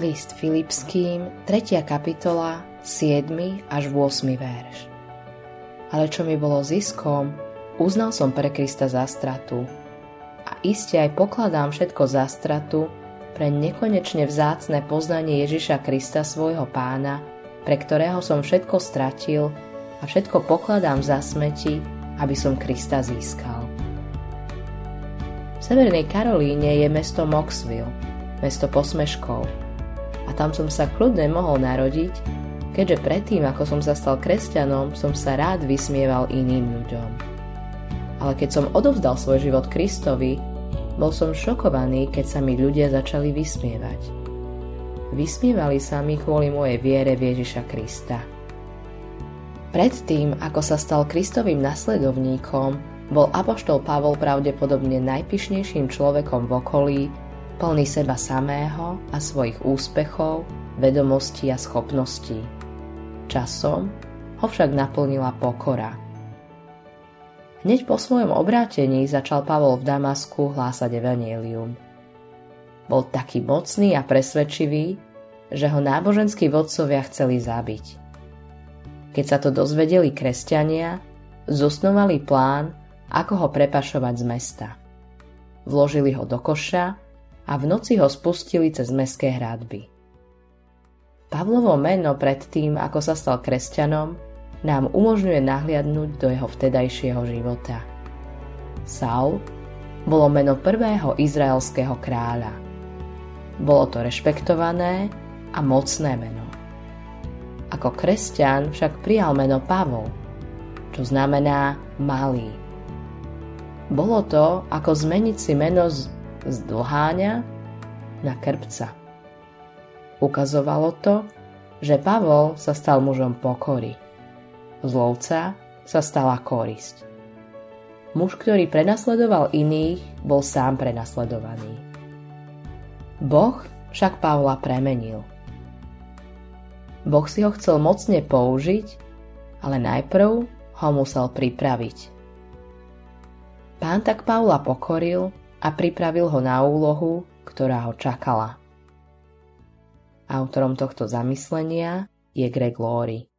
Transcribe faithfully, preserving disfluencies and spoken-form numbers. List Filipským, tretia kapitola, siedmy až ôsmy verš. Ale čo mi bolo ziskom, uznal som pre Krista za stratu. A iste aj pokladám všetko za stratu pre nekonečne vzácne poznanie Ježiša Krista svojho Pána, pre ktorého som všetko stratil a všetko pokladám za smeti, aby som Krista získal. V Severnej Karolíne je mesto Moxville, mesto posmeškov. A tam som sa kľudne mohol narodiť, keďže predtým, ako som sa stal kresťanom, som sa rád vysmieval iným ľuďom. Ale keď som odovzdal svoj život Kristovi, bol som šokovaný, keď sa mi ľudia začali vysmievať. Vysmievali sa mi kvôli mojej viere v Ježiša Krista. Predtým, ako sa stal Kristovým nasledovníkom, bol apoštol Pavol pravdepodobne najpyšnejším človekom v okolí, plný seba samého a svojich úspechov, vedomostí a schopností. Časom ho však naplnila pokora. Hneď po svojom obrátení začal Pavol v Damasku hlásať evanjelium. Bol taký mocný a presvedčivý, že ho náboženskí vodcovia chceli zabiť. Keď sa to dozvedeli kresťania, zosnovali plán, ako ho prepašovať z mesta. Vložili ho do koša a v noci ho spustili cez mestské hradby. Pavlovo meno predtým, ako sa stal kresťanom, nám umožňuje nahliadnúť do jeho vtedajšieho života. Saul bolo meno prvého izraelského kráľa. Bolo to rešpektované a mocné meno. Ako kresťan však prijal meno Pavol, čo znamená malý. Bolo to ako zmeniť si meno z, z dlháňa na krpca. Ukazovalo to, že Pavol sa stal mužom pokory. Z lovca sa stala korisť. Muž, ktorý prenasledoval iných, bol sám prenasledovaný. Boh však Pavla premenil. Boh si ho chcel mocne použiť, ale najprv ho musel pripraviť. Pán tak Pavla pokoril a pripravil ho na úlohu, ktorá ho čakala. Autorom tohto zamyslenia je Greg Laurie.